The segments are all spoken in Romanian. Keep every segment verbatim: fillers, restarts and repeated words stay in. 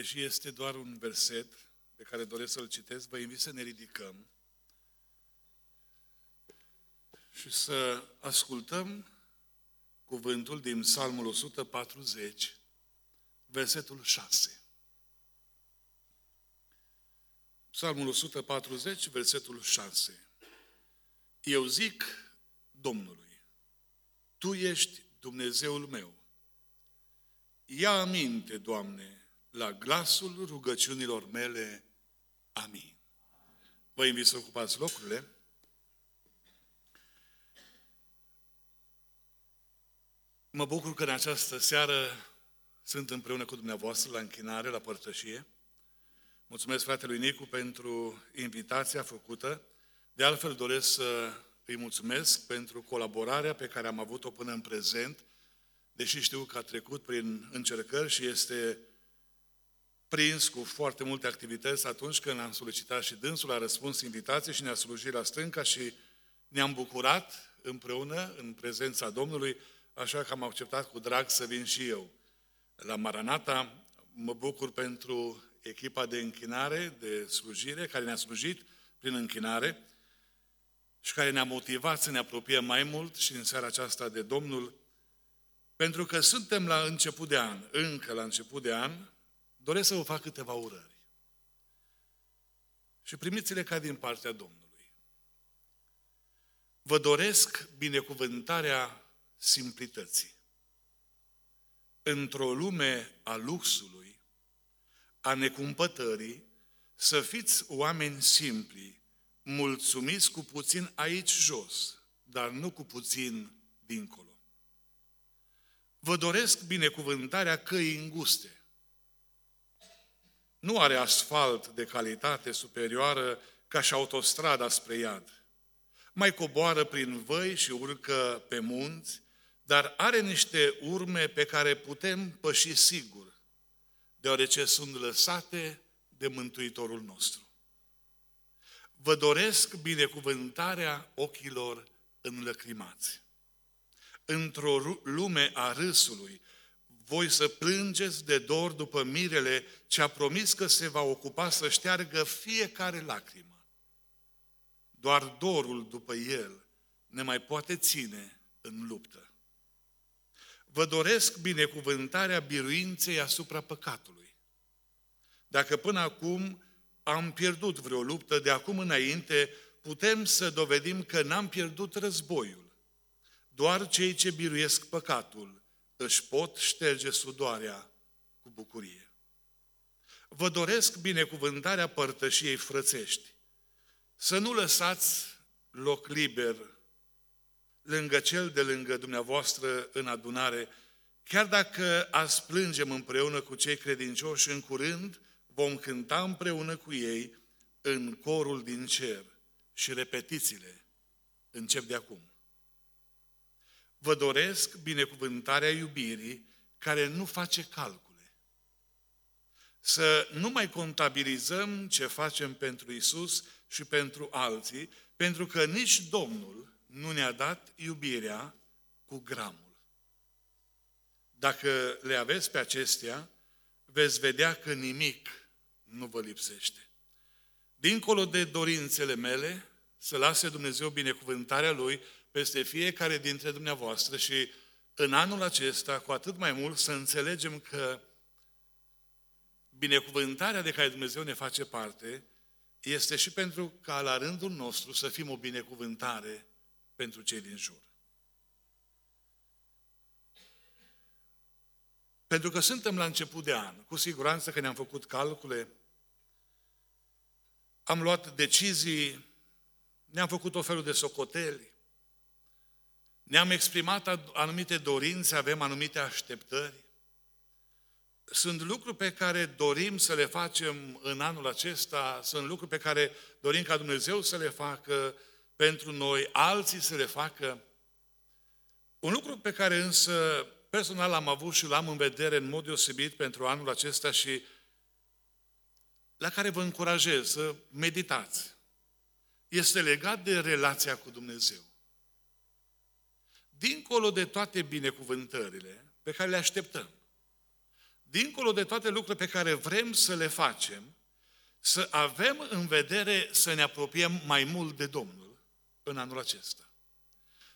Deși este doar un verset pe care doresc să-l citesc, vă invit să ne ridicăm și să ascultăm cuvântul din Psalmul o sută patruzeci, versetul șase. Psalmul o sută patruzeci, versetul șase. Eu zic Domnului, Tu ești Dumnezeul meu. Ia aminte, Doamne, la glasul rugăciunilor mele. Amin. Vă invit să ocupați locurile. Mă bucur că în această seară sunt împreună cu dumneavoastră la închinare, la părtășie. Mulțumesc fratelui Nicu pentru invitația făcută. De altfel doresc să îi mulțumesc pentru colaborarea pe care am avut-o până în prezent, deși știu că a trecut prin încercări și este prins cu foarte multe activități atunci când am solicitat și dânsul, a răspuns invitației și ne-a slujit la stânca și ne-am bucurat împreună în prezența Domnului, așa că am acceptat cu drag să vin și eu la Maranata. Mă bucur pentru echipa de închinare, de slujire, care ne-a slujit prin închinare și care ne-a motivat să ne apropiem mai mult și în seara aceasta de Domnul. Pentru că suntem la început de an, încă la început de an, doresc să vă fac câteva urări. Și primiți-le ca din partea Domnului. Vă doresc binecuvântarea simplității. Într-o lume a luxului, a necumpătării, să fiți oameni simpli, mulțumiți cu puțin aici jos, dar nu cu puțin dincolo. Vă doresc binecuvântarea căii înguste. Nu are asfalt de calitate superioară ca și autostrada spre iad. Mai coboară prin văi și urcă pe munți, dar are niște urme pe care putem păși sigur, deoarece sunt lăsate de Mântuitorul nostru. Vă doresc binecuvântarea ochilor înlăcrimați. Într-o lume a râsului, voi să plângeți de dor după mirele ce a promis că se va ocupa să șteargă fiecare lacrimă. Doar dorul după el ne mai poate ține în luptă. Vă doresc binecuvântarea biruinței asupra păcatului. Dacă până acum am pierdut vreo luptă, de acum înainte putem să dovedim că n-am pierdut războiul. Doar cei ce biruiesc păcatul își pot șterge sudoarea cu bucurie. Vă doresc binecuvântarea părtășiei frățești. Să nu lăsați loc liber lângă cel de lângă dumneavoastră în adunare, chiar dacă azi plângem împreună cu cei credincioși, în curând vom cânta împreună cu ei în corul din cer și repetițiile încep de acum. Vă doresc binecuvântarea iubirii care nu face calcule. Să nu mai contabilizăm ce facem pentru Iisus și pentru alții, pentru că nici Domnul nu ne-a dat iubirea cu gramul. Dacă le aveți pe acestea, veți vedea că nimic nu vă lipsește. Dincolo de dorințele mele, să lase Dumnezeu binecuvântarea Lui peste fiecare dintre dumneavoastră și în anul acesta, cu atât mai mult, să înțelegem că binecuvântarea de care Dumnezeu ne face parte este și pentru ca la rândul nostru să fim o binecuvântare pentru cei din jur. Pentru că suntem la început de an, cu siguranță că ne-am făcut calcule, am luat decizii, ne-am făcut o felul de socoteli, ne-am exprimat anumite dorințe, avem anumite așteptări. Sunt lucruri pe care dorim să le facem în anul acesta, sunt lucruri pe care dorim ca Dumnezeu să le facă pentru noi, alții să le facă. Un lucru pe care însă personal l-am avut și l-am în vedere în mod deosebit pentru anul acesta și la care vă încurajez să meditați, este legat de relația cu Dumnezeu. Dincolo de toate binecuvântările pe care le așteptăm, dincolo de toate lucrurile pe care vrem să le facem, să avem în vedere să ne apropiem mai mult de Domnul în anul acesta.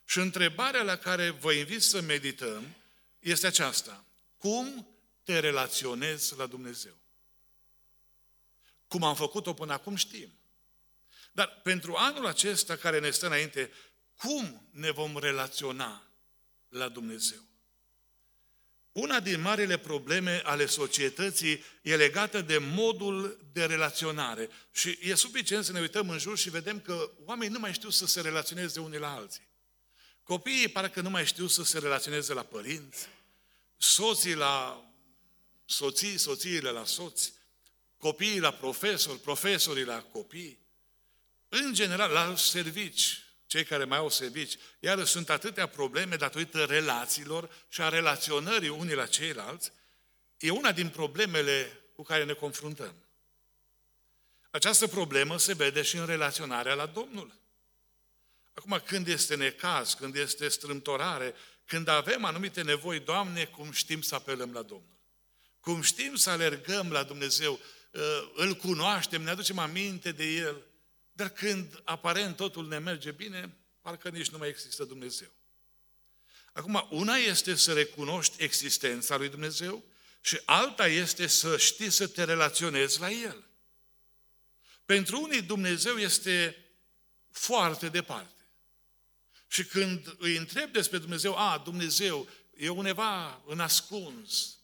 Și întrebarea la care vă invit să medităm este aceasta. Cum te relaționezi la Dumnezeu? Cum am făcut-o până acum știm. Dar pentru anul acesta care ne stă înainte, cum ne vom relaționa la Dumnezeu? Una din marile probleme ale societății e legată de modul de relaționare. Și e suficient să ne uităm în jur și vedem că oamenii nu mai știu să se relaționeze unii la alții. Copiii parcă nu mai știu să se relaționeze la părinți, soții la soții, soțiile la soți, copiii la profesori, profesorii la copii. În general, la servici, cei care mai au servici, iarăși sunt atâtea probleme datorită relațiilor și a relaționării unii la ceilalți, e una din problemele cu care ne confruntăm. Această problemă se vede și în relaționarea la Domnul. Acum, când este necaz, când este strâmtorare, când avem anumite nevoi, Doamne, cum știm să apelăm la Domnul? Cum știm să alergăm la Dumnezeu? Îl cunoaștem, ne aducem aminte de El. Dar când aparent totul ne merge bine, parcă nici nu mai există Dumnezeu. Acum, una este să recunoști existența lui Dumnezeu și alta este să știi să te relaționezi la El. Pentru unii Dumnezeu este foarte departe. Și când îi întreb despre Dumnezeu, a, Dumnezeu e undeva în ascuns.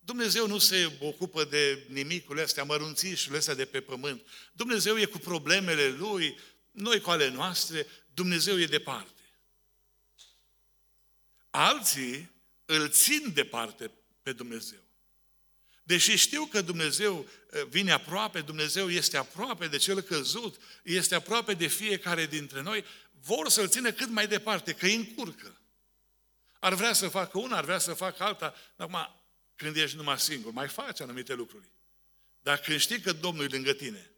Dumnezeu nu se ocupă de nimicurile astea, mărunțișurile astea de pe pământ. Dumnezeu e cu problemele Lui, noi cu ale noastre, Dumnezeu e departe. Alții îl țin departe pe Dumnezeu. Deși știu că Dumnezeu vine aproape, Dumnezeu este aproape de cel căzut, este aproape de fiecare dintre noi, vor să-L țină cât mai departe, că îi încurcă. Ar vrea să facă una, ar vrea să facă alta, dar acum, când ești numai singur, mai faci anumite lucruri. Dar când știi că Domnul e lângă tine,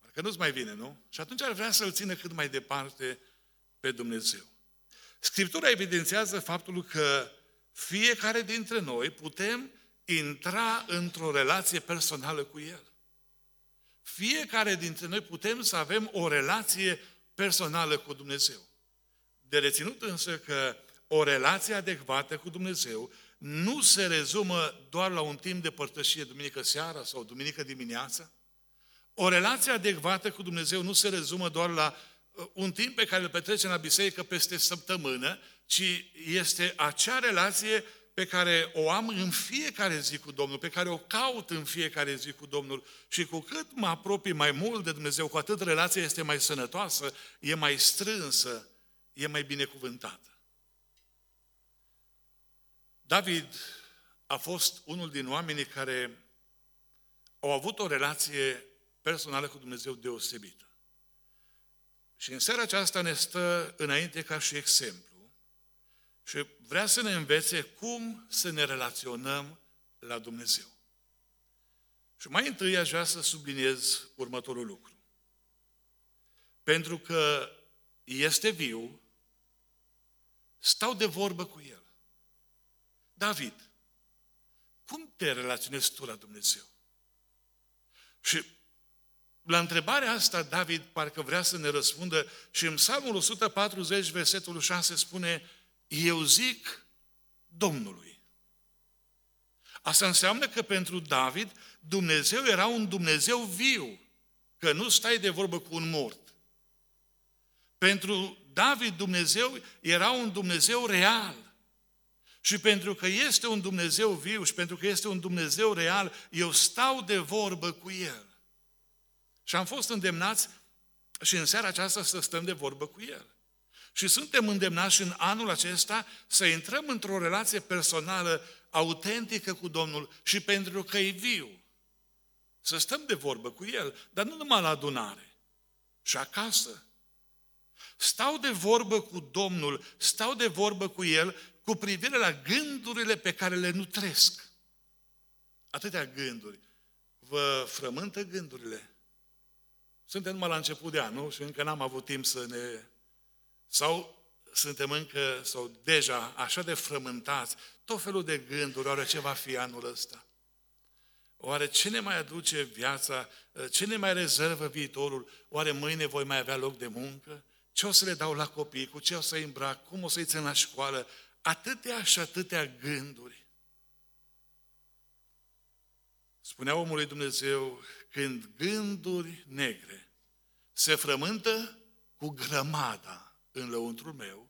parcă nu-ți mai vine, nu? Și atunci ar vrea să-L țină cât mai departe pe Dumnezeu. Scriptura evidențiază faptul că fiecare dintre noi putem intra într-o relație personală cu El. Fiecare dintre noi putem să avem o relație personală cu Dumnezeu. De reținut însă că o relație adecvată cu Dumnezeu nu se rezumă doar la un timp de părtășie duminică seara sau duminică dimineața. O relație adecvată cu Dumnezeu nu se rezumă doar la un timp pe care îl petrecem la biserică peste săptămână, ci este acea relație pe care o am în fiecare zi cu Domnul, pe care o caut în fiecare zi cu Domnul. Și cu cât mă apropii mai mult de Dumnezeu, cu atât relația este mai sănătoasă, e mai strânsă, e mai binecuvântată. David a fost unul din oamenii care au avut o relație personală cu Dumnezeu deosebită. Și în seara aceasta ne stă înainte ca și exemplu și vrea să ne învețe cum să ne relaționăm la Dumnezeu. Și mai întâi aș vrea să subliniez următorul lucru. Pentru că este viu, stau de vorbă cu El. David, cum te relaționezi tu la Dumnezeu? Și la întrebarea asta David parcă vrea să ne răspundă și în Psalmul o sută patruzeci, versetul șase spune: eu zic Domnului. Asta înseamnă că pentru David Dumnezeu era un Dumnezeu viu, că nu stai de vorbă cu un mort. Pentru David Dumnezeu era un Dumnezeu real. Și pentru că este un Dumnezeu viu și pentru că este un Dumnezeu real, eu stau de vorbă cu El. Și am fost îndemnați și în seara aceasta să stăm de vorbă cu El. Și suntem îndemnați și în anul acesta să intrăm într-o relație personală, autentică cu Domnul și pentru că e viu. Să stăm de vorbă cu El, dar nu numai la adunare, și acasă. Stau de vorbă cu Domnul, stau de vorbă cu El cu privire la gândurile pe care le nutresc. Atâtea gânduri. Vă frământă gândurile? Suntem numai la început de an, nu? Și încă n-am avut timp să ne... Sau suntem încă, sau deja, așa de frământați, tot felul de gânduri, oare ce va fi anul ăsta? Oare ce ne mai aduce viața? Ce ne mai rezervă viitorul? Oare mâine voi mai avea loc de muncă? Ce o să le dau la copii? Cu ce o să-i îmbrac? Cum o să-i țin la școală? Atâtea și atâtea gânduri. Spunea omul lui Dumnezeu, când gânduri negre se frământă cu grămada în lăuntrul meu,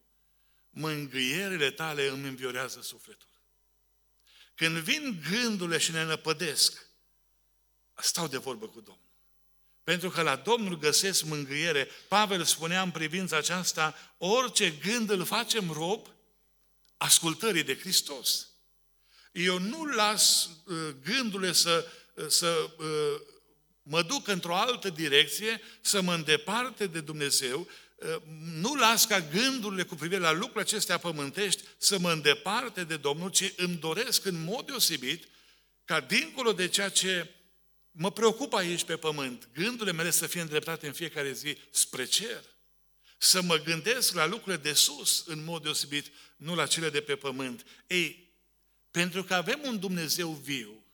mângâierile tale îmi înviorează sufletul. Când vin gândurile și ne năpădesc, stau de vorbă cu Domnul. Pentru că la Domnul găsesc mângâiere. Pavel spunea în privința aceasta, orice gând îl facem rob ascultării de Hristos. Eu nu las gândurile să, să mă duc într-o altă direcție, să mă îndeparte de Dumnezeu, nu las ca gândurile cu privire la lucrurile acestea pământești să mă îndeparte de Domnul, ci îmi doresc în mod deosebit ca dincolo de ceea ce mă preocupă aici pe pământ, gândurile mele să fie îndreptate în fiecare zi spre cer, să mă gândesc la lucrurile de sus în mod deosebit, nu la cele de pe pământ. Ei, pentru că avem un Dumnezeu viu,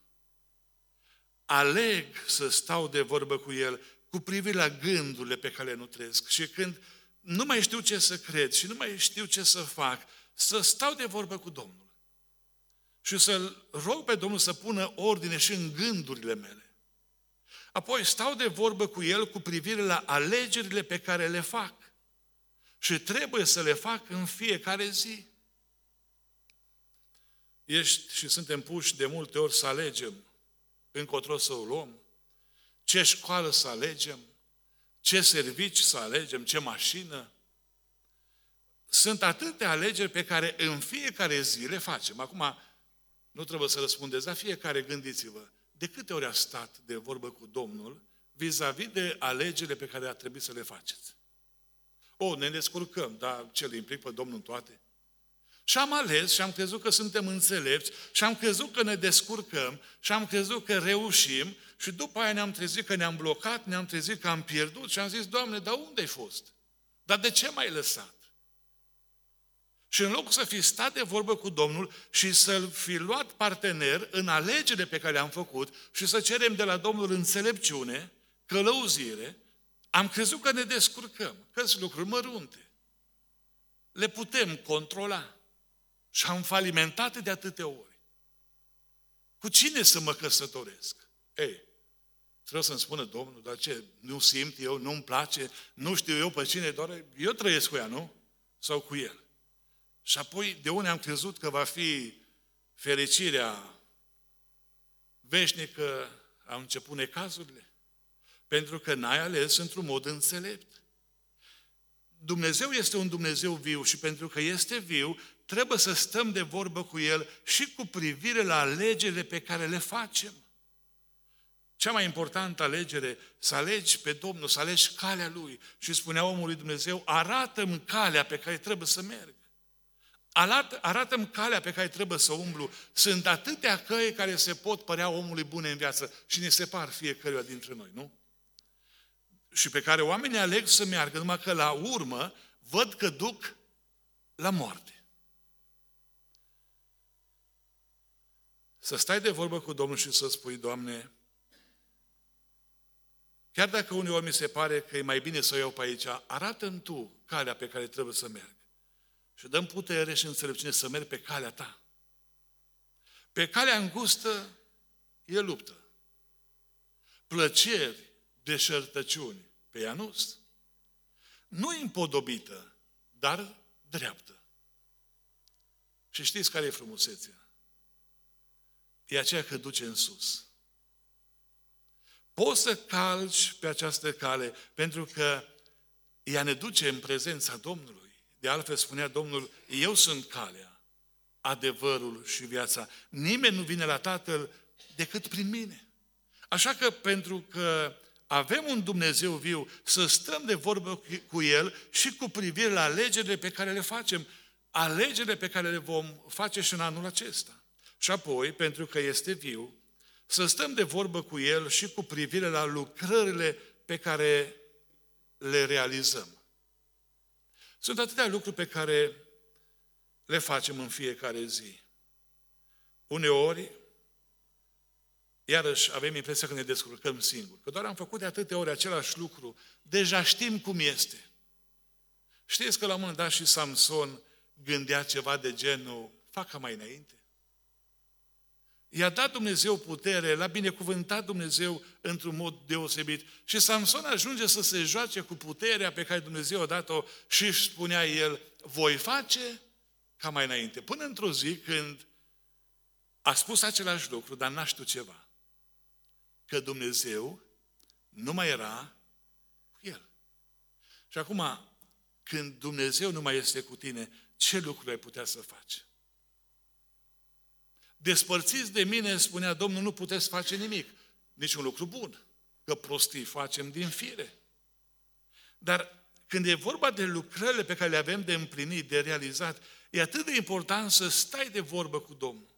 aleg să stau de vorbă cu El cu privire la gândurile pe care le nutresc. Și când nu mai știu ce să cred și nu mai știu ce să fac, să stau de vorbă cu Domnul. Și să-L rog pe Domnul să pună ordine și în gândurile mele. Apoi stau de vorbă cu El cu privire la alegerile pe care le fac. Și trebuie să le fac în fiecare zi. Ești și suntem puși de multe ori să alegem încotro să o luăm, ce școală să alegem, ce servici să alegem, ce mașină. Sunt atâtea alegeri pe care în fiecare zi le facem. Acum, nu trebuie să răspundeți, dar fiecare gândiți-vă, de câte ori a stat de vorbă cu Domnul vis-a-vis de alegerile pe care ar trebui să le faceți? O, ne descurcăm, dar ce le implic pe Domnul în toate? Și am ales și am crezut că suntem înțelepți și am crezut că ne descurcăm și am crezut că reușim și după aia ne-am trezit că ne-am blocat, ne-am trezit că am pierdut și am zis, Doamne, dar unde ai fost? Dar de ce m-ai lăsat? Și în loc să fi stat de vorbă cu Domnul și să-L fi luat partener în alegerile pe care le-am făcut și să cerem de la Domnul înțelepciune, călăuzire, am crezut că ne descurcăm, că sunt lucruri mărunte. Le putem controla. Și am falimentat de atâtea ori. Cu cine să mă căsătoresc? Ei, trebuie să-mi spună Domnul, dar ce, nu simt eu, nu-mi place, nu știu eu pe cine, doar eu trăiesc cu ea, nu? Sau cu el. Și apoi, de unde am crezut că va fi fericirea veșnică, au început necazurile? Pentru că n-ai ales într-un mod înțelept. Dumnezeu este un Dumnezeu viu și pentru că este viu, trebuie să stăm de vorbă cu El și cu privire la alegerile pe care le facem. Cea mai importantă alegere, să alegi pe Domnul, să alegi calea Lui. Și spunea omul lui Dumnezeu, arată-mi calea pe care trebuie să merg. Arată-mi calea pe care trebuie să umblu. Sunt atâtea căi care se pot părea omului bune în viață și ne separ fiecăruia dintre noi, nu? Și pe care oamenii aleg să meargă, numai că la urmă văd că duc la moarte. Să stai de vorbă cu Domnul și să spui, Doamne, chiar dacă uneori mi se pare că e mai bine să o iau pe aici, arată-mi Tu calea pe care trebuie să merg. Și dă-mi putere și înțelepciune să merg pe calea Ta. Pe calea îngustă e luptă. Plăceri, deșertăciuni, pe ea nu. Nu împodobită, dar dreaptă. Și știți care e frumusețea? E aceea că duce în sus. Poți să calci pe această cale, pentru că ea ne duce în prezența Domnului. De altfel spunea Domnul, eu sunt calea, adevărul și viața. Nimeni nu vine la Tatăl decât prin mine. Așa că, pentru că avem un Dumnezeu viu, să stăm de vorbă cu El și cu privire la alegerile pe care le facem, alegerile pe care le vom face și în anul acesta. Și apoi, pentru că este viu, să stăm de vorbă cu El și cu privire la lucrările pe care le realizăm. Sunt atâtea lucruri pe care le facem în fiecare zi. Uneori, iarăși avem impresia că ne descurcăm singuri, că doar am făcut de atâtea ori același lucru, deja știm cum este. Știți că la un moment dat și Samson gândea ceva de genul, fac ca mai înainte. I-a dat Dumnezeu putere, l-a binecuvântat Dumnezeu într-un mod deosebit. Și Samson ajunge să se joace cu puterea pe care Dumnezeu a dat-o și își spunea el, voi face ca mai înainte. Până într-o zi când a spus același lucru, dar n-a știut ceva. Că Dumnezeu nu mai era cu el. Și acum, când Dumnezeu nu mai este cu tine, ce lucruri ai putea să faci? Despărțiți de mine, spunea Domnul, nu puteți face nimic, niciun lucru bun, că prostii facem din fire. Dar când e vorba de lucrările pe care le avem de împlinit, de realizat, e atât de important să stai de vorbă cu Domnul.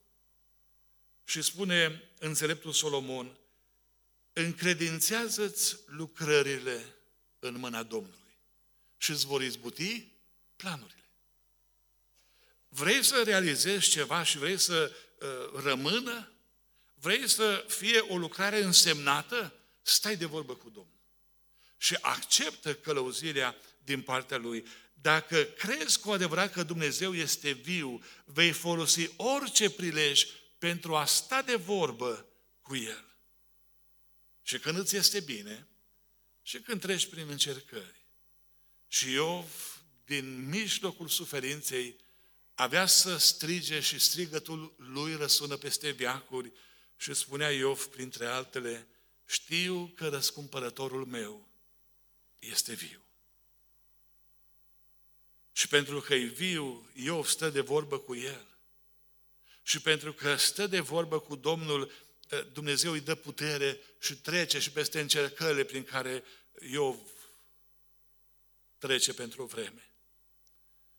Și spune înțeleptul Solomon, încredințează-ți lucrările în mâna Domnului și îți vor izbuti planurile. Vrei să realizezi ceva și vrei să uh, rămână? Vrei să fie o lucrare însemnată? Stai de vorbă cu Domnul. Și acceptă călăuzirea din partea Lui. Dacă crezi cu adevărat că Dumnezeu este viu, vei folosi orice prilej pentru a sta de vorbă cu El. Și când îți este bine, și când treci prin încercări. Și Iov, din mijlocul suferinței, avea să strige și strigătul lui răsună peste veacuri și spunea Iov, printre altele, știu că răscumpărătorul meu este viu. Și pentru că e viu, Iov stă de vorbă cu el. Și pentru că stă de vorbă cu Domnul, Dumnezeu îi dă putere și trece și peste încercările prin care Iov trece pentru o vreme.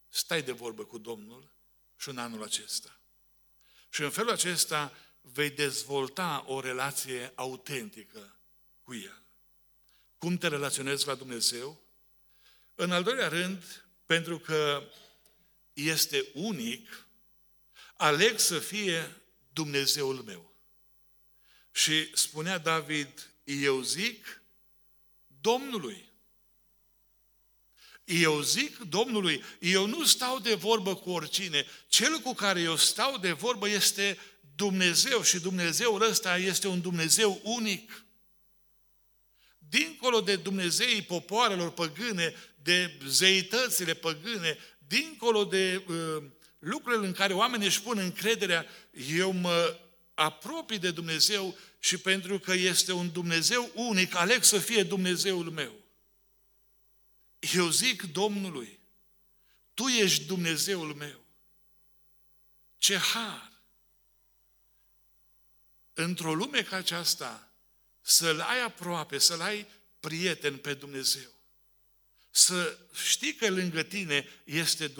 Stai de vorbă cu Domnul și în anul acesta. Și în felul acesta vei dezvolta o relație autentică cu El. Cum te relaționezi la Dumnezeu? În al doilea rând, pentru că este unic, aleg să fie Dumnezeul meu. Și spunea David, eu zic Domnului. Eu zic Domnului, eu nu stau de vorbă cu oricine. Cel cu care eu stau de vorbă este Dumnezeu și Dumnezeul ăsta este un Dumnezeu unic. Dincolo de Dumnezeii popoarelor păgâne, de zeitățile păgâne, dincolo de uh, lucrurile în care oamenii își pun încrederea, eu mă apropii de Dumnezeu și pentru că este un Dumnezeu unic, aleg să fie Dumnezeul meu. Eu zic Domnului, Tu ești Dumnezeul meu. Ce har! Într-o lume ca aceasta, să-L ai aproape, să-L ai prieten pe Dumnezeu. Să știi că lângă tine este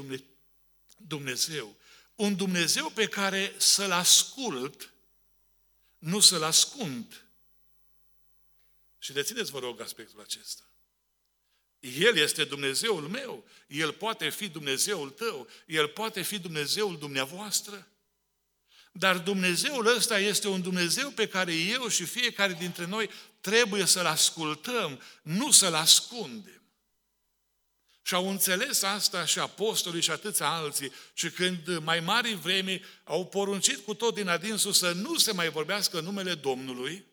Dumnezeu. Un Dumnezeu pe care să-L ascult, nu să-L ascund. Și rețineți, vă rog, aspectul acesta. El este Dumnezeul meu, El poate fi Dumnezeul tău, El poate fi Dumnezeul dumneavoastră. Dar Dumnezeul ăsta este un Dumnezeu pe care eu și fiecare dintre noi trebuie să-L ascultăm, nu să-L ascundem. Și au înțeles asta și apostolii și atâția alții. Și când mai marii vremii au poruncit cu tot din adinsul să nu se mai vorbească numele Domnului,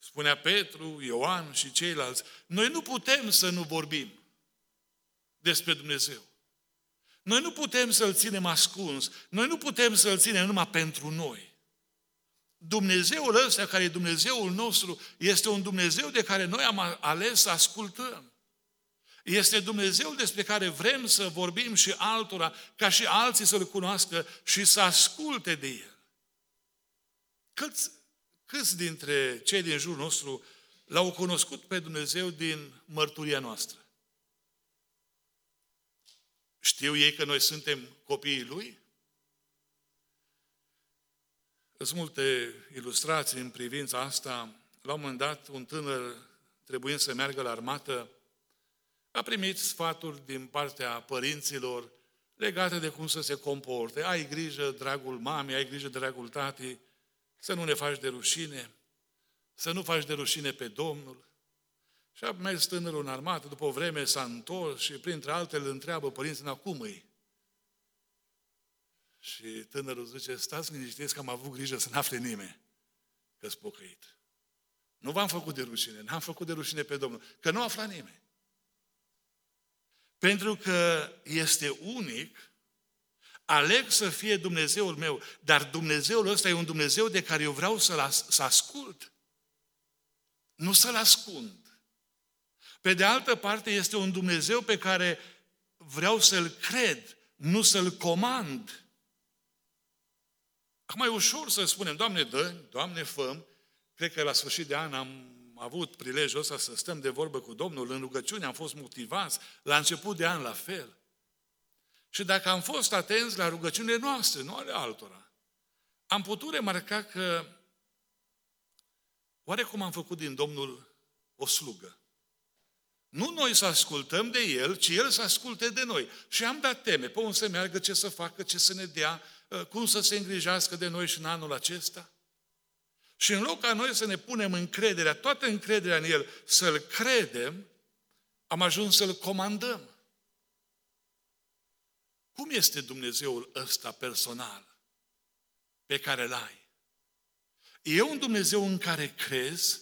spunea Petru, Ioan și ceilalți, noi nu putem să nu vorbim despre Dumnezeu. Noi nu putem să-L ținem ascuns. Noi nu putem să-L ținem numai pentru noi. Dumnezeul ăsta, care e Dumnezeul nostru, este un Dumnezeu de care noi am ales să ascultăm. Este Dumnezeu despre care vrem să vorbim și altora, ca și alții să-L cunoască și să asculte de El. Câți Câți dintre cei din jurul nostru L-au cunoscut pe Dumnezeu din mărturia noastră? Știu ei că noi suntem copiii Lui? Sunt multe ilustrații în privința asta. La un moment dat, un tânăr, trebuind să meargă la armată, a primit sfaturi din partea părinților legate de cum să se comporte. Ai grijă, dragul mami, ai grijă, dragul tati, să nu ne faci de rușine, să nu faci de rușine pe Domnul. Și a mers tânărul în armată, după o vreme s-a întors și printre altele îl întreabă părinții, na, cum îi? Și tânărul zice, stați liniștiți că am avut grijă să n-afle nimeni că-s pocăit. Nu v-am făcut de rușine, n-am făcut de rușine pe Domnul, că nu afla nimeni. Pentru că este unic, aleg să fie Dumnezeul meu, dar Dumnezeul ăsta e un Dumnezeu de care eu vreau să-l să ascult, nu să-l ascund. Pe de altă parte, este un Dumnezeu pe care vreau să-l cred, nu să-l comand. Acum e ușor să spunem, Doamne dă, Doamne fă-mi. Cred că la sfârșit de an am avut prilejul ăsta să stăm de vorbă cu Domnul, în rugăciune am fost motivați, la început de an la fel. Și dacă am fost atenți la rugăciunile noastre, nu ale altora, am putut remarca că oarecum am făcut din Domnul o slugă. Nu noi să ascultăm de El, ci El să asculte de noi. Și am dat teme, pe unde să meargă, ce să facă, ce să ne dea, cum să se îngrijească de noi și în anul acesta. Și în loc ca noi să ne punem încrederea, toată încrederea în El, să-L credem, am ajuns să-L comandăm. Cum este Dumnezeul ăsta personal pe care l-ai? E un Dumnezeu în care crezi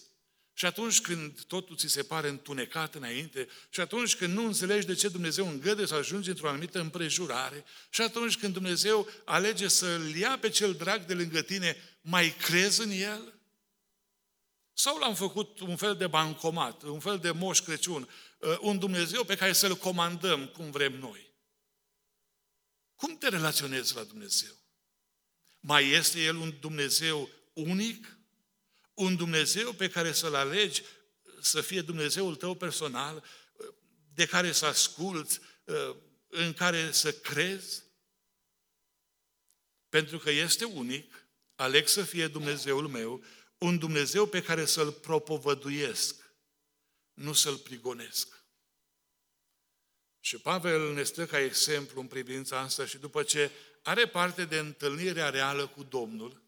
și atunci când totul ți se pare întunecat înainte și atunci când nu înțelegi de ce Dumnezeu îngăduie să ajungi într-o anumită împrejurare și atunci când Dumnezeu alege să-L ia pe cel drag de lângă tine, mai crezi în El? Sau l-am făcut un fel de bancomat, un fel de Moș Crăciun, un Dumnezeu pe care să-L comandăm cum vrem noi? Cum te relaționezi la Dumnezeu? Mai este El un Dumnezeu unic? Un Dumnezeu pe care să-L alegi să fie Dumnezeul tău personal, de care să asculți, în care să crezi? Pentru că este unic, aleg să fie Dumnezeul meu, un Dumnezeu pe care să-L propovăduiesc, nu să-L prigonesc. Și Pavel ne stă ca exemplu în privința asta și după ce are parte de întâlnirea reală cu Domnul,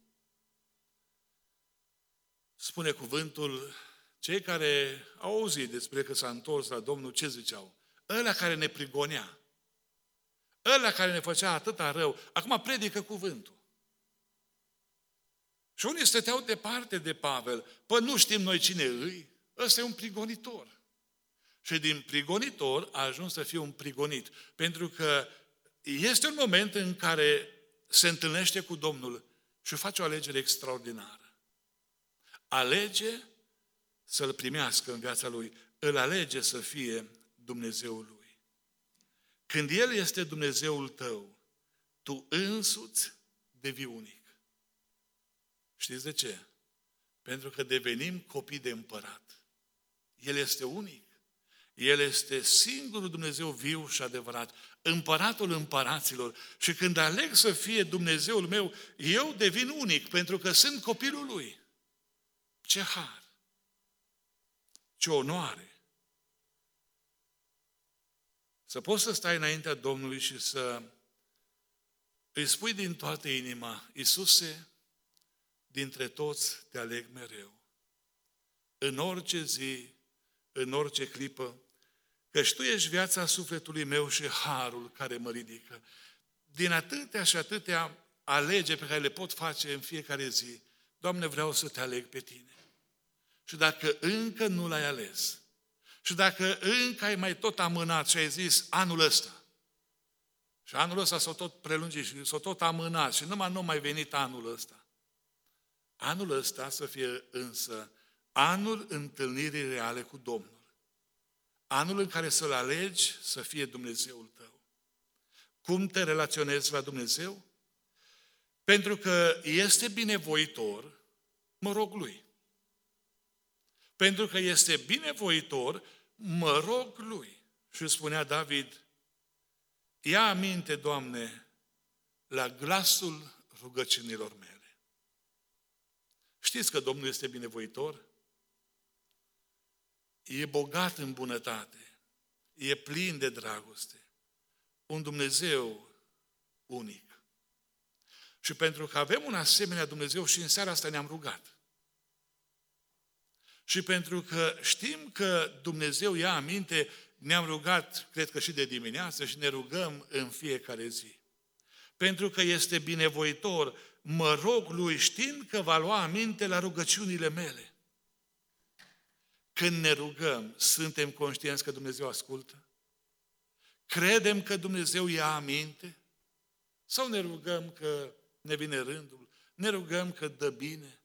spune cuvântul, cei care au auzit despre că s-a întors la Domnul, ce ziceau? Ăla care ne prigonea, ăla care ne făcea atâta rău, acum predică cuvântul. Și unii stăteau departe de Pavel. Păi nu știm noi cine îi, ăsta e un prigonitor. Și din prigonitor a ajuns să fie un prigonit. Pentru că este un moment în care se întâlnește cu Domnul și face o alegere extraordinară. Alege să-L primească în viața lui, îl alege să fie Dumnezeul lui. Când El este Dumnezeul tău, tu însuți devii unic. Știți de ce? Pentru că devenim copii de împărat. El este unic. El este singurul Dumnezeu viu și adevărat, împăratul împăraților. Și când aleg să fie Dumnezeul meu, eu devin unic, pentru că sunt copilul Lui. Ce har! Ce onoare! Să poți să stai înaintea Domnului și să îi spui din toată inima, Iisuse, dintre toți te aleg mereu, în orice zi, în orice clipă, căci Tu ești viața sufletului meu și harul care mă ridică. Din atâtea și atâtea alegeri pe care le pot face în fiecare zi, Doamne, vreau să Te aleg pe Tine. Și dacă încă nu L-ai ales, și dacă încă ai mai tot amânat și ai zis anul ăsta, și anul ăsta s-o tot prelungit și s-o tot amânat și numai nu mai venit anul ăsta, anul ăsta să fie însă anul întâlnirii reale cu Domnul. Anul în care să-L alegi să fie Dumnezeul tău. Cum te relaționezi la Dumnezeu? Pentru că este binevoitor, mă rog Lui. Pentru că este binevoitor, mă rog Lui. Și spunea David, ia aminte, Doamne, la glasul rugăciunilor mele. Știți că Domnul este binevoitor? E bogat în bunătate. e plin de dragoste. Un Dumnezeu unic. Și pentru că avem un asemenea Dumnezeu și în seara asta ne-am rugat. Și pentru că știm că Dumnezeu ia aminte, ne-am rugat, cred că și de dimineață, și ne rugăm în fiecare zi. Pentru că este binevoitor, mă rog lui știind că va lua aminte la rugăciunile mele. Când ne rugăm, suntem conștienți că Dumnezeu ascultă? Credem că Dumnezeu ia aminte? Sau ne rugăm că ne vine rândul? Ne rugăm că dă bine?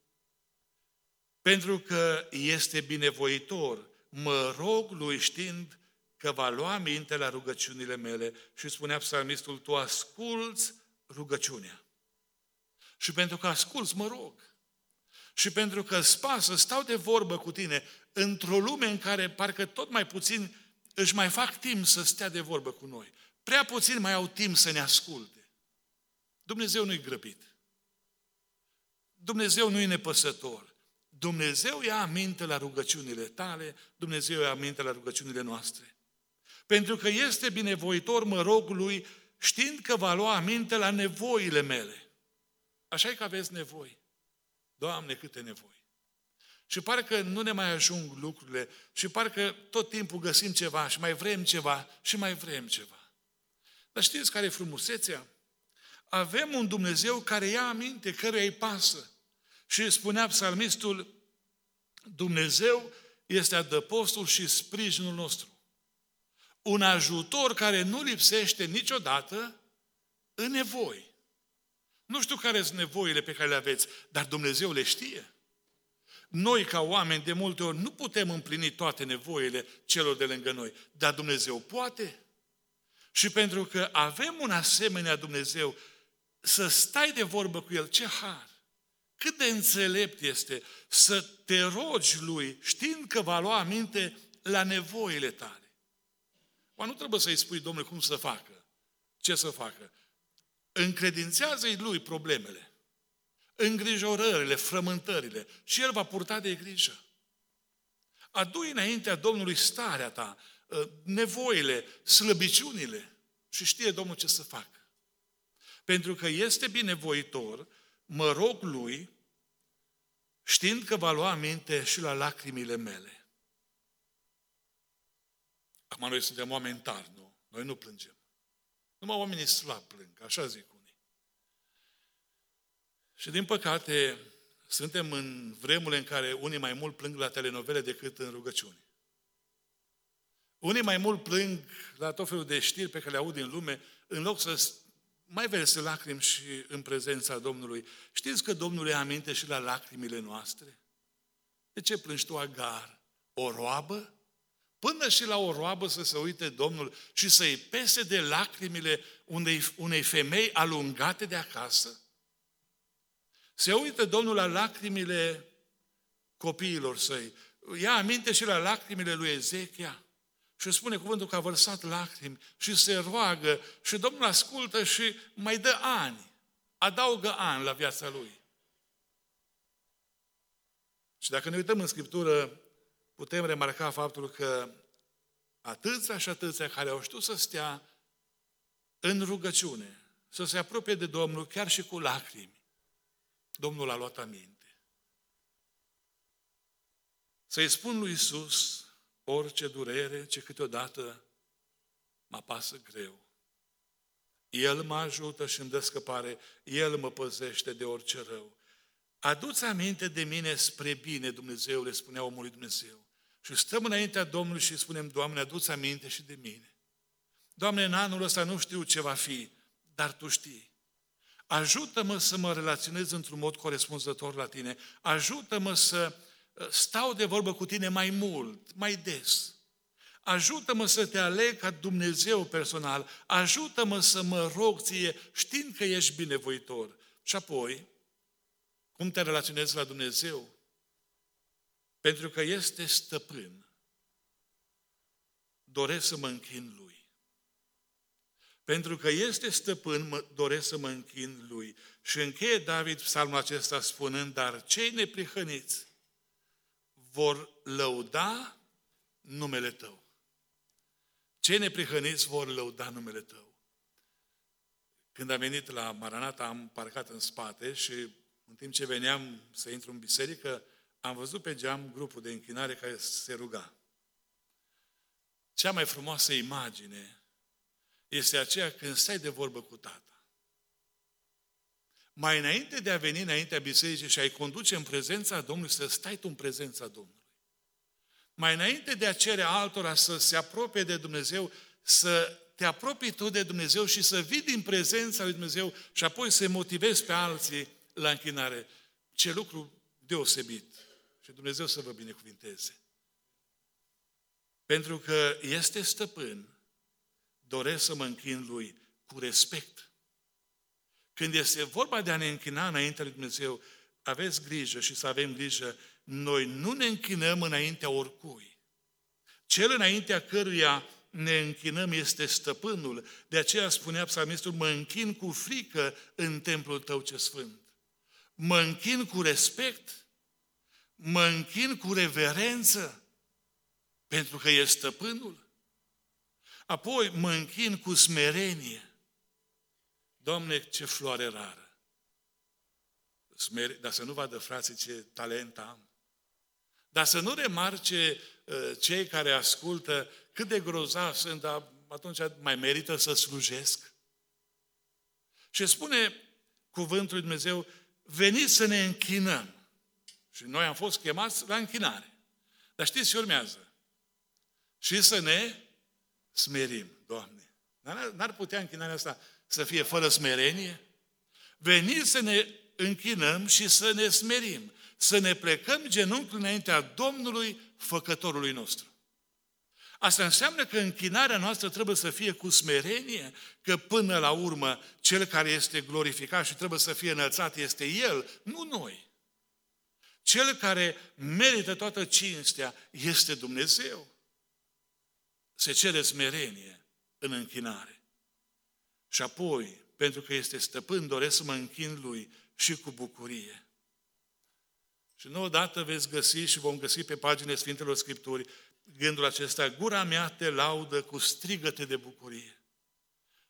Pentru că este binevoitor, mă rog lui știind că va lua aminte la rugăciunile mele. Și spunea psalmistul, tu asculți rugăciunea. Și pentru că asculți, mă rog. Și pentru că îți pasă, stau de vorbă cu tine, într-o lume în care parcă tot mai puțin își mai fac timp să stea de vorbă cu noi. Prea puțin mai au timp să ne asculte. Dumnezeu nu-i grăbit. Dumnezeu nu-i nepăsător. Dumnezeu ia aminte la rugăciunile tale, Dumnezeu ia aminte la rugăciunile noastre. Pentru că este binevoitor, mă rog lui, știind că va lua aminte la nevoile mele. Așa e că aveți nevoi. Doamne, câte nevoi! Și parcă nu ne mai ajung lucrurile și parcă tot timpul găsim ceva și mai vrem ceva și mai vrem ceva. Dar știți care e frumusețea? Avem un Dumnezeu care ia aminte, căruia îi pasă. Și spunea psalmistul, Dumnezeu este adăpostul și sprijinul nostru. Un ajutor care nu lipsește niciodată în nevoi. Nu știu care sunt nevoile pe care le aveți, dar Dumnezeu le știe. Noi, ca oameni, de multe ori nu putem împlini toate nevoile celor de lângă noi, dar Dumnezeu poate. Și pentru că avem un asemenea Dumnezeu, să stai de vorbă cu El, ce har! Cât de înțelept este să te rogi Lui, știind că va lua aminte la nevoile tale. Ba, nu trebuie să-i spui, Domnule, cum să facă, ce să facă. Încredințează-i Lui problemele, îngrijorările, frământările și El va purta de grijă. Adu-i înaintea Domnului starea ta, nevoile, slăbiciunile și știe Domnul ce să facă. Pentru că este binevoitor, mă rog Lui, știind că va lua aminte și la lacrimile mele. Acum noi suntem oameni tari, nu? Noi nu plângem. Numai oamenii slabi plâng, așa zic. Și din păcate, suntem în vremurile în care unii mai mult plâng la telenovele decât în rugăciune. Unii mai mult plâng la tot felul de știri pe care le aud din lume, în loc să mai verse lacrimi și în prezența Domnului. Știți că Domnul ia aminte și la lacrimile noastre? De ce plângi tu, Agar? O roabă? Până și la o roabă să se uite Domnul și să-i pese de lacrimile unei, unei femei alungate de acasă? Se uită Domnul la lacrimile copiilor săi. Ia aminte și la lacrimile lui Ezechia. Și spune cuvântul că a vărsat lacrimi și se roagă. Și Domnul ascultă și mai dă ani. Adaugă ani la viața lui. Și dacă ne uităm în Scriptură, putem remarca faptul că atâția și atâția care au știut să stea în rugăciune, să se apropie de Domnul chiar și cu lacrimi, Domnul a luat aminte. Să-i spun lui Iisus orice durere ce câteodată mă pasă greu. El mă ajută și îmi dă scăpare, El mă păzește de orice rău. Adu-ți aminte de mine spre bine, Dumnezeu, le spunea omului Dumnezeu. Și stăm înaintea Domnului și spunem, Doamne, adu-ți aminte și de mine. Doamne, în anul ăsta nu știu ce va fi, dar Tu știi. Ajută-mă să mă relaționez într-un mod corespunzător la Tine. Ajută-mă să stau de vorbă cu Tine mai mult, mai des. Ajută-mă să Te aleg ca Dumnezeu personal. Ajută-mă să mă rog Ție, știind că ești binevoitor. Și apoi, cum te relaționezi la Dumnezeu? Pentru că este stăpân. Doresc să mă închin Lui. Pentru că este stăpân, mă, doresc să mă închin Lui. Și încheie David psalmul acesta spunând, dar cei neprihăniți vor lăuda numele Tău. Cei neprihăniți vor lăuda numele Tău. Când am venit la Maranata, am parcat în spate și în timp ce veneam să intru în biserică, am văzut pe geam grupul de închinare care se ruga. Cea mai frumoasă imagine este aceea când stai de vorbă cu Tata. Mai înainte de a veni înaintea bisericii și a-i conduce în prezența Domnului, să stai tu în prezența Domnului. Mai înainte de a cere altora să se apropie de Dumnezeu, să te apropii tu de Dumnezeu și să vii din prezența lui Dumnezeu și apoi să motivezi pe alții la închinare. Ce lucru deosebit! Și Dumnezeu să vă binecuvinteze! Pentru că este stăpân, doresc să mă închin lui cu respect. Când este vorba de a ne închina înaintea lui Dumnezeu, aveți grijă și să avem grijă, noi nu ne închinăm înaintea oricui. Cel înaintea căruia ne închinăm este stăpânul. De aceea spunea psalmistul, mă închin cu frică în templul tău ce sfânt. Mă închin cu respect, mă închin cu reverență, pentru că e stăpânul. Apoi mă închin cu smerenie. Doamne, ce floare rară! Smer- Dar să nu vadă frații ce talent am. Dar să nu remarce uh, cei care ascultă cât de grozav sunt, dar atunci mai merită să slujesc. Și spune cuvântul lui Dumnezeu, veniți să ne închinăm. Și noi am fost chemați la închinare. Dar știți ce urmează? Și să ne smerim, Doamne. N-ar, n-ar putea închinarea asta să fie fără smerenie? Veniți să ne închinăm și să ne smerim, să ne plecăm genunchiul înaintea Domnului, Făcătorului nostru. Asta înseamnă că închinarea noastră trebuie să fie cu smerenie, că până la urmă Cel care este glorificat și trebuie să fie înălțat este El, nu noi. Cel care merită toată cinstea este Dumnezeu. Se cere smerenie în închinare. Și apoi, pentru că este stăpân, doresc să mă închin lui și cu bucurie. Și nouă dată veți găsi și vom găsi pe paginile Sfintelor Scripturi gândul acesta, gura mea te laudă cu strigăte de bucurie.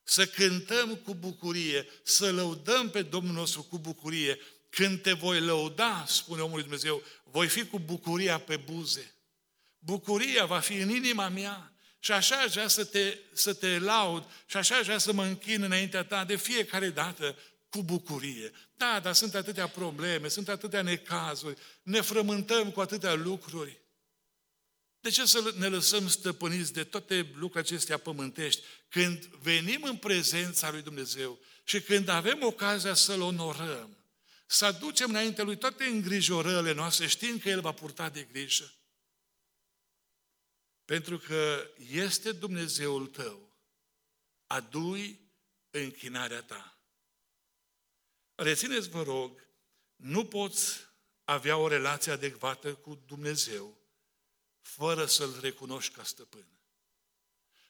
Să cântăm cu bucurie, să lăudăm pe Domnul nostru cu bucurie. Când te voi lăuda, spune omul lui Dumnezeu, voi fi cu bucuria pe buze. Bucuria va fi în inima mea. Și așa aș vrea să te, să te laud și așa aș vrea să mă închin înaintea ta de fiecare dată cu bucurie. Da, dar sunt atâtea probleme, sunt atâtea necazuri, ne frământăm cu atâtea lucruri. De ce să ne lăsăm stăpâniți de toate lucrurile acestea pământești când venim în prezența lui Dumnezeu și când avem ocazia să-L onorăm, să aducem înainte lui toate îngrijorările noastre, știind că El va purta de grijă? Pentru că este Dumnezeul tău, adu-i închinarea ta. Rețineți, vă rog, nu poți avea o relație adecvată cu Dumnezeu fără să-L recunoști ca stăpân.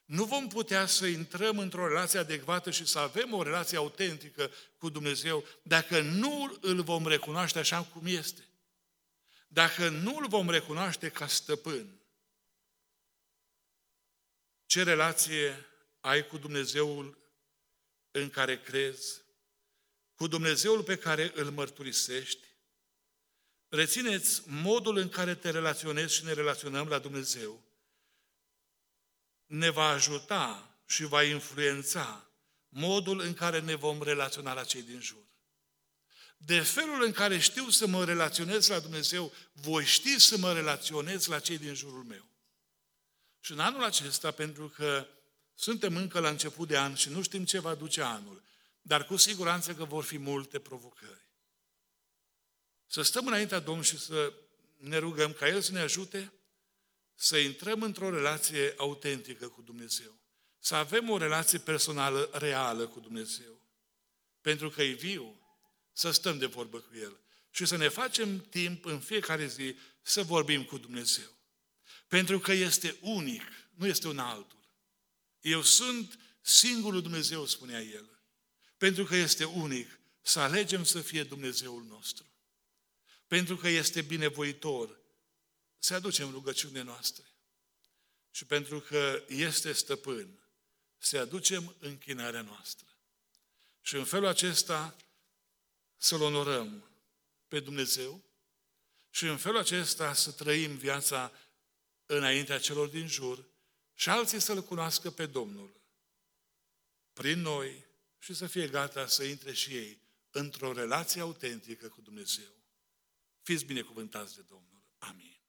Nu vom putea să intrăm într-o relație adecvată și să avem o relație autentică cu Dumnezeu dacă nu Îl vom recunoaște așa cum este. Dacă nu Îl vom recunoaște ca stăpân. Ce relație ai cu Dumnezeul în care crezi, cu Dumnezeul pe care îl mărturisești? Rețineți modul în care te relaționezi și ne relaționăm la Dumnezeu. Ne va ajuta și va influența modul în care ne vom relaționa la cei din jur. De felul în care știu să mă relaționez la Dumnezeu, voi ști să mă relaționez la cei din jurul meu. Și în anul acesta, pentru că suntem încă la început de an și nu știm ce va duce anul, dar cu siguranță că vor fi multe provocări. Să stăm înaintea Domnului și să ne rugăm ca El să ne ajute să intrăm într-o relație autentică cu Dumnezeu. Să avem o relație personală, reală cu Dumnezeu. Pentru că e viu, să stăm de vorbă cu El și să ne facem timp în fiecare zi să vorbim cu Dumnezeu. Pentru că este unic, nu este un altul. Eu sunt singurul Dumnezeu, spunea El. Pentru că este unic, să alegem să fie Dumnezeul nostru. Pentru că este binevoitor, să aducem rugăciunile noastre. și pentru că este stăpân, să aducem închinarea noastră. Și în felul acesta să-L onorăm pe Dumnezeu și în felul acesta să trăim viața înaintea celor din jur și alții să-L cunoască pe Domnul prin noi și să fie gata să intre și ei într-o relație autentică cu Dumnezeu. Fiți binecuvântați de Domnul. Amin.